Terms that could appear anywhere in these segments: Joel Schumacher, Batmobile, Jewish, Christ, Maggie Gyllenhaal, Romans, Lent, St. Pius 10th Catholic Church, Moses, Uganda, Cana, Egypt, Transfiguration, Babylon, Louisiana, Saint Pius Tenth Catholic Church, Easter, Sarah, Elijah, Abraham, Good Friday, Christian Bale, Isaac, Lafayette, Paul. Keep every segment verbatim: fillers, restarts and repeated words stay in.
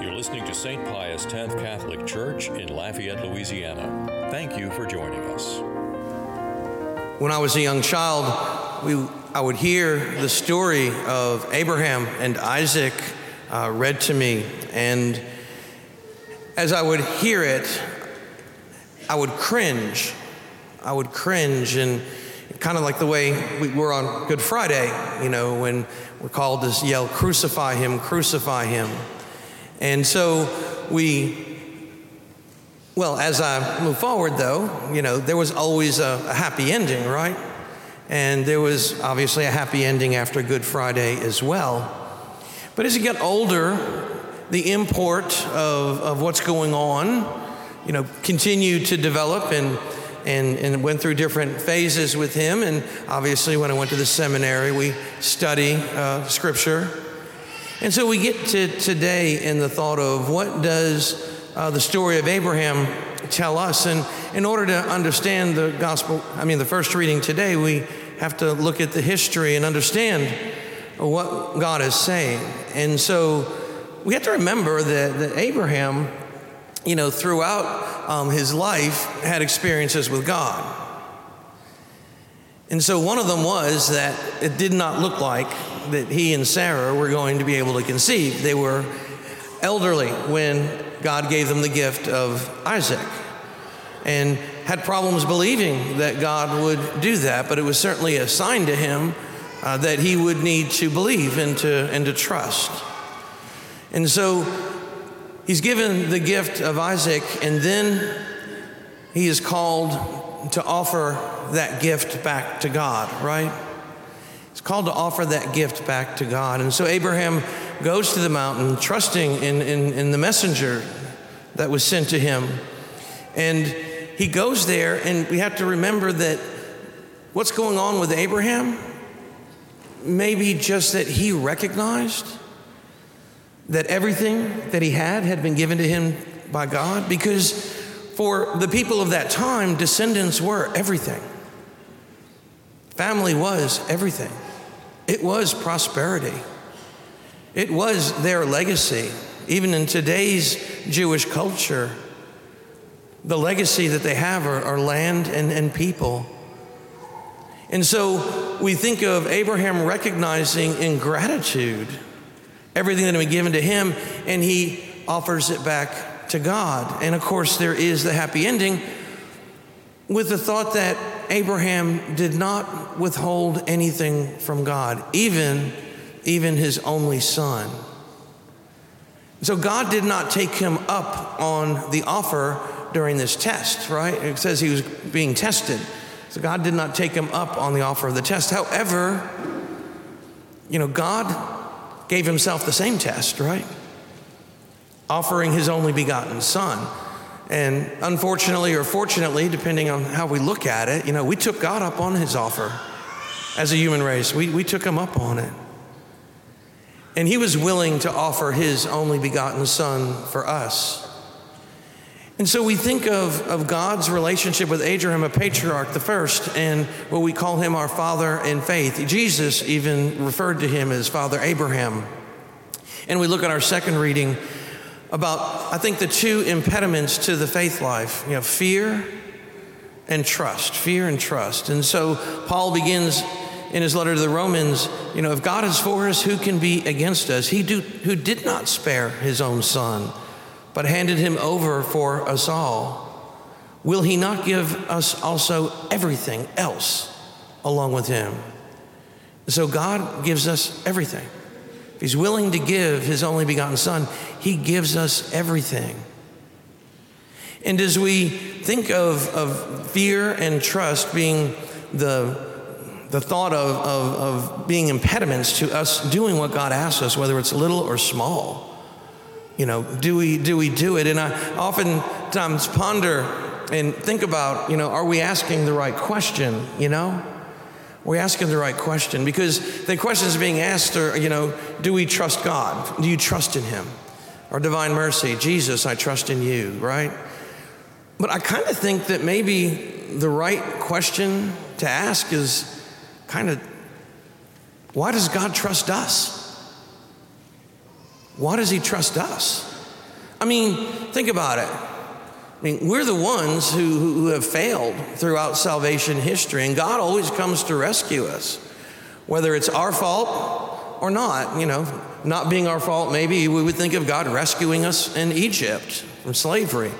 You're listening to Saint Pius tenth Catholic Church in Lafayette, Louisiana. Thank you for joining us. When I was a young child, we I would hear the story of Abraham and Isaac uh, read to me, and as I would hear it, I would cringe. I would cringe, and kind of like the way we were on Good Friday, you know, when we're called to yell, "Crucify him, crucify him." And so we, well, as I move forward though, you know, there was always a, a happy ending, right? And there was obviously a happy ending after Good Friday as well. But as you get older, the import of, of what's going on, you know, continued to develop and, and and went through different phases with him. And obviously when I went to the seminary, we study uh, scripture. And so we get to today in the thought of what does uh, the story of Abraham tell us? And in order to understand the gospel, I mean, the first reading today, we have to look at the history and understand what God is saying. And so we have to remember that, that Abraham, you know, throughout um, his life had experiences with God. And so one of them was that it did not look like that he and Sarah were going to be able to conceive. They were elderly when God gave them the gift of Isaac, and had problems believing that God would do that, but it was certainly a sign to him uh, that he would need to believe and to, and to trust. And so he's given the gift of Isaac, and then he is called to offer that gift back to God, right? He's called to offer that gift back to God. And so Abraham goes to the mountain, trusting in, in, in the messenger that was sent to him. And he goes there, and we have to remember that what's going on with Abraham, maybe just that he recognized that everything that he had had been given to him by God, because for the people of that time, descendants were everything. Family was everything. It was prosperity. It was their legacy. Even in today's Jewish culture, the legacy that they have are, are land and, and people. And so we think of Abraham recognizing in gratitude everything that had been given to him, and he offers it back to God. And of course, there is the happy ending with the thought that Abraham did not withhold anything from God, even even his only son. So God did not take him up on the offer during this test, right? It says he was being tested. So God did not take him up on the offer of the test. However, you know, God gave himself the same test, right? Offering his only begotten son. And unfortunately or fortunately, depending on how we look at it, you know, we took God up on his offer as a human race. We, we took him up on it. And he was willing to offer his only begotten son for us. And so we think of, of God's relationship with Abraham, a patriarch, the first, and what we call him our father in faith. Jesus even referred to him as Father Abraham. And we look at our second reading about, I think, the two impediments to the faith life, you know, fear and trust, fear and trust. And so Paul begins in his letter to the Romans, you know, if God is for us, who can be against us? He do, who did not spare his own son, but handed him over for us all. Will he not give us also everything else along with him? So God gives us everything. If he's willing to give his only begotten son, he gives us everything. And as we think of, of fear and trust being the the thought of, of, of being impediments to us doing what God asks us, whether it's little or small. You know, do we do we do it? And I oftentimes ponder and think about, you know, are we asking the right question, you know? We're asking the right question, because the questions being asked are, you know, do we trust God? Do you trust in him? Or divine mercy, Jesus, I trust in you, right? But I kind of think that maybe the right question to ask is, kind of, why does God trust us? Why does he trust us? I mean, think about it. I mean, we're the ones who, who have failed throughout salvation history, and God always comes to rescue us, whether it's our fault or not. You know, not being our fault, maybe we would think of God rescuing us in Egypt from slavery.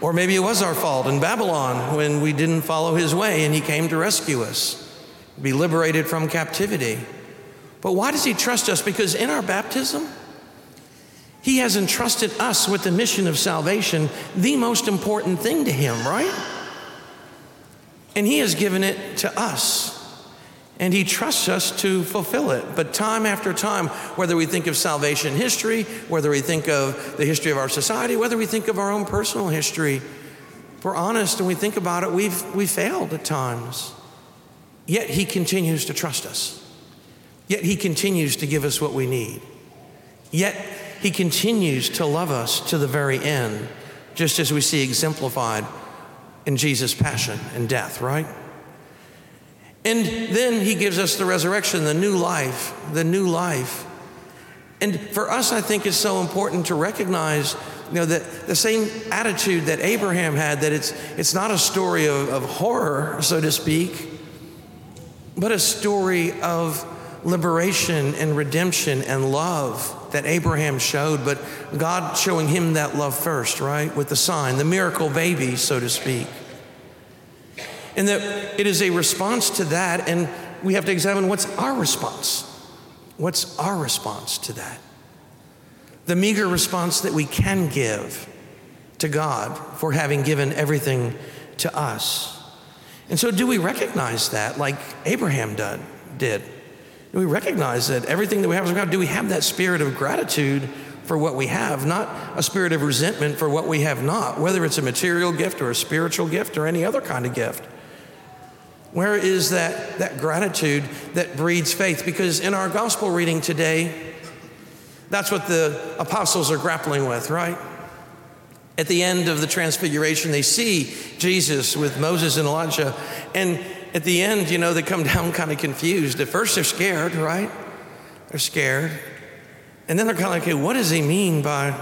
Or maybe it was our fault in Babylon when we didn't follow his way and he came to rescue us, be liberated from captivity. But why does he trust us? Because in our baptism, he has entrusted us with the mission of salvation, the most important thing to him, right? And he has given it to us, and he trusts us to fulfill it. But time after time, whether we think of salvation history, whether we think of the history of our society, whether we think of our own personal history, if we're honest and we think about it, we've we failed at times. Yet he continues to trust us. Yet he continues to give us what we need. Yet he continues to love us to the very end, just as we see exemplified in Jesus' passion and death, right? And then he gives us the resurrection, the new life, the new life. And for us, I think it's so important to recognize, you know, that the same attitude that Abraham had, that it's it's not a story of, of horror, so to speak, but a story of liberation and redemption and love that Abraham showed, but God showing him that love first, right? With the sign, the miracle baby, so to speak. And that it is a response to that, and we have to examine what's our response. What's our response to that? The meager response that we can give to God for having given everything to us. And so do we recognize that like Abraham done, did? Do we recognize that everything that we have is from God? Do we have that spirit of gratitude for what we have, not a spirit of resentment for what we have not, whether it's a material gift or a spiritual gift or any other kind of gift? Where is that, that gratitude that breeds faith? Because in our gospel reading today, that's what the apostles are grappling with, right? At the end of the Transfiguration, they see Jesus with Moses and Elijah, and at the end, you know, they come down kind of confused. At first, they're scared, right? They're scared. And then they're kind of like, hey, what does he mean by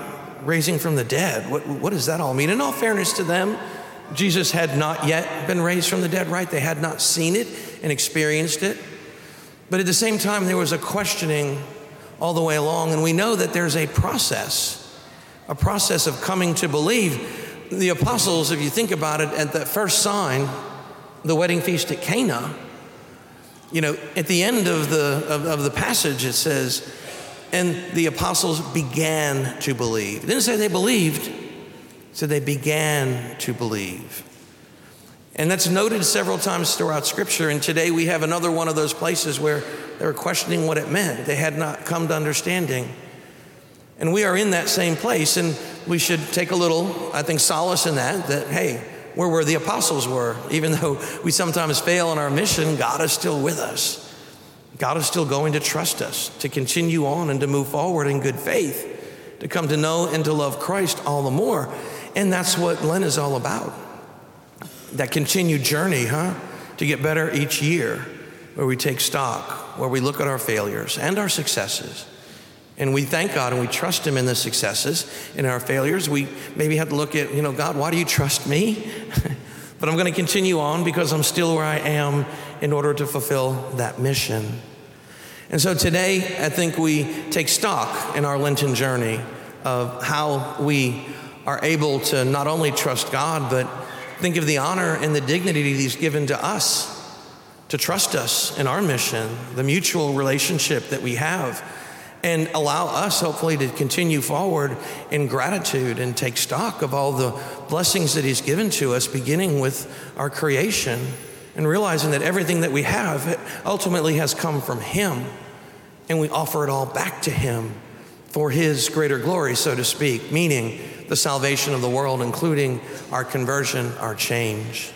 raising from the dead? What, what does that all mean? In all fairness to them, Jesus had not yet been raised from the dead, right? They had not seen it and experienced it. But at the same time, there was a questioning all the way along. And we know that there's a process, a process of coming to believe. The apostles, if you think about it, at that first sign, the wedding feast at Cana, you know, at the end of the of, of the passage, it says, and the apostles began to believe. It didn't say they believed, it said they began to believe. And that's noted several times throughout Scripture, and today we have another one of those places where they were questioning what it meant. They had not come to understanding. And we are in that same place, and we should take a little, I think, solace in that, that, hey, we're where the apostles were. Even though we sometimes fail in our mission, God is still with us. God is still going to trust us to continue on and to move forward in good faith, to come to know and to love Christ all the more. And that's what Lent is all about. That continued journey, huh? To get better each year, where we take stock, where we look at our failures and our successes. And we thank God and we trust him in the successes, in our failures. We maybe have to look at, you know, God, why do you trust me? But I'm going to continue on because I'm still where I am in order to fulfill that mission. And so today, I think we take stock in our Lenten journey of how we are able to not only trust God, but think of the honor and the dignity he's given to us to trust us in our mission, the mutual relationship that we have, and allow us, hopefully, to continue forward in gratitude and take stock of all the blessings that he's given to us, beginning with our creation and realizing that everything that we have ultimately has come from him, and we offer it all back to him for his greater glory, so to speak, meaning the salvation of the world, including our conversion, our change.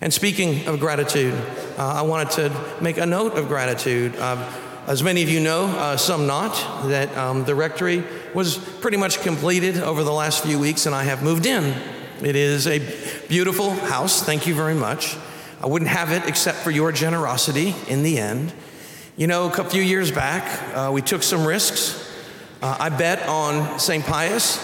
And speaking of gratitude, uh, I wanted to make a note of gratitude. Uh, As many of you know, uh, some not, that um, the rectory was pretty much completed over the last few weeks, and I have moved in. It is a beautiful house. Thank you very much. I wouldn't have it except for your generosity in the end. You know, a few years back, uh, we took some risks. Uh, I bet on Saint Pius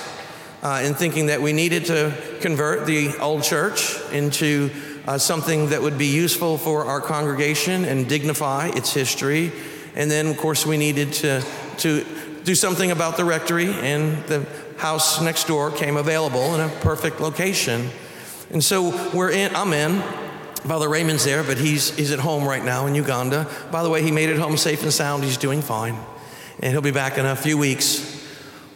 uh, in thinking that we needed to convert the old church into uh, something that would be useful for our congregation and dignify its history. And then, of course, we needed to, to do something about the rectory, and the house next door came available in a perfect location. And so we're in, I'm in. Father Raymond's there, but he's, he's at home right now in Uganda. By the way, he made it home safe and sound. He's doing fine. And he'll be back in a few weeks.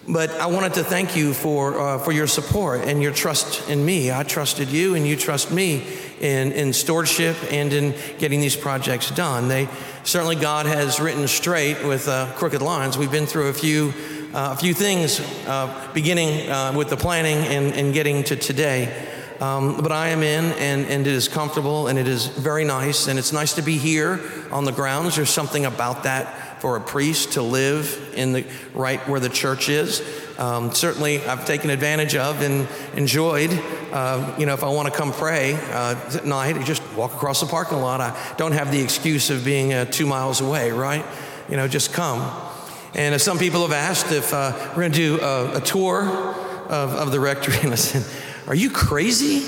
But I wanted to thank you for uh, for your support and your trust in me. I trusted you, and you trust me in, in stewardship and in getting these projects done. They certainly, God has written straight with uh, crooked lines. We've been through a few uh, a few things, uh, beginning uh, with the planning and, and getting to today. Um, but I am in, and, and it is comfortable, and it is very nice, and it's nice to be here on the grounds. There's something about that for a priest to live in the right where the church is. Um, certainly, I've taken advantage of and enjoyed. Uh, you know, if I want to come pray uh, at night, I just walk across the parking lot. I don't have the excuse of being uh, two miles away, right? You know, just come. And if some people have asked if uh, we're going to do a, a tour of, of the rectory, and I said, are you crazy?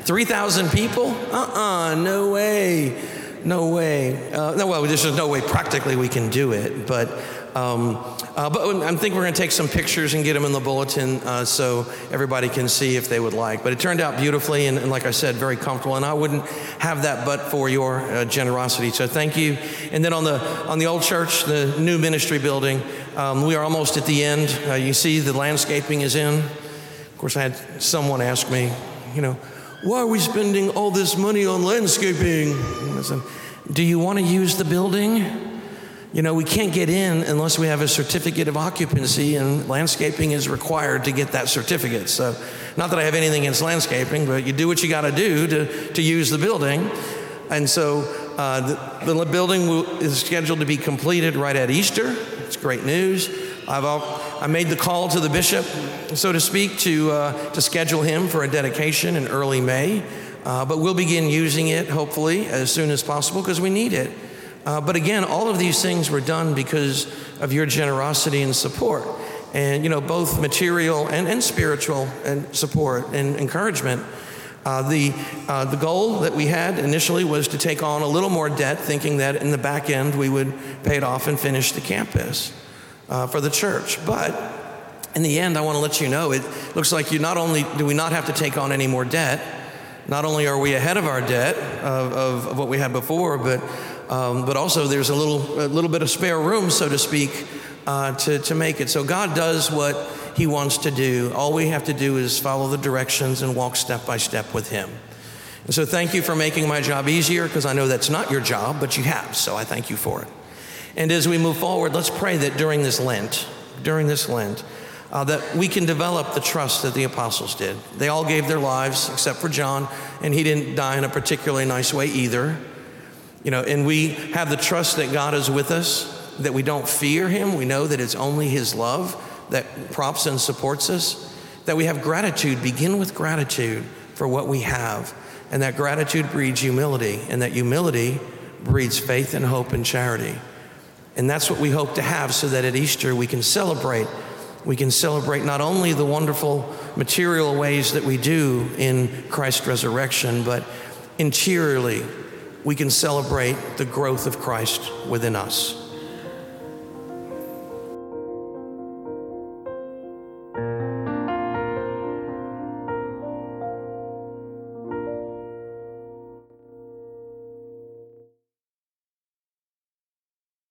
three thousand people? Uh-uh, no way, no way. Uh, no, well, there's no way practically we can do it, but um, uh, but I think we're gonna take some pictures and get them in the bulletin uh, so everybody can see if they would like. But it turned out beautifully, and, and like I said, very comfortable, and I wouldn't have that but for your uh, generosity, so thank you. And then on the, on the old church, the new ministry building, um, we are almost at the end. Uh, you see the landscaping is in. Of course, I had someone ask me, you know, why are we spending all this money on landscaping? And I said, do you want to use the building? You know, we can't get in unless we have a certificate of occupancy, and landscaping is required to get that certificate. So, not that I have anything against landscaping, but you do what you got to do to to use the building. And so, uh, the, the building will, is scheduled to be completed right at Easter. It's great news. I've I made the call to the bishop, so to speak, to uh, to schedule him for a dedication in early May. Uh, but we'll begin using it, hopefully, as soon as possible, because we need it. Uh, but again, all of these things were done because of your generosity and support. And, you know, both material and, and spiritual and support and encouragement. Uh, the uh, the goal that we had initially was to take on a little more debt, thinking that in the back end we would pay it off and finish the campus. Uh, for the church. But in the end, I want to let you know, it looks like you not only do we not have to take on any more debt, not only are we ahead of our debt of, of, of what we had before, but um, but also there's a little a little bit of spare room, so to speak, uh, to, to make it. So God does what he wants to do. All we have to do is follow the directions and walk step by step with him. And so thank you for making my job easier, because I know that's not your job, but you have, so I thank you for it. And as we move forward, let's pray that during this Lent, during this Lent, uh, that we can develop the trust that the apostles did. They all gave their lives except for John, and he didn't die in a particularly nice way either. You know, and we have the trust that God is with us, that we don't fear him. We know that it's only his love that props and supports us, that we have gratitude. Begin with gratitude for what we have. And that gratitude breeds humility, and that humility breeds faith and hope and charity. And that's what we hope to have, so that at Easter we can celebrate. We can celebrate not only the wonderful material ways that we do in Christ's resurrection, but interiorly we can celebrate the growth of Christ within us.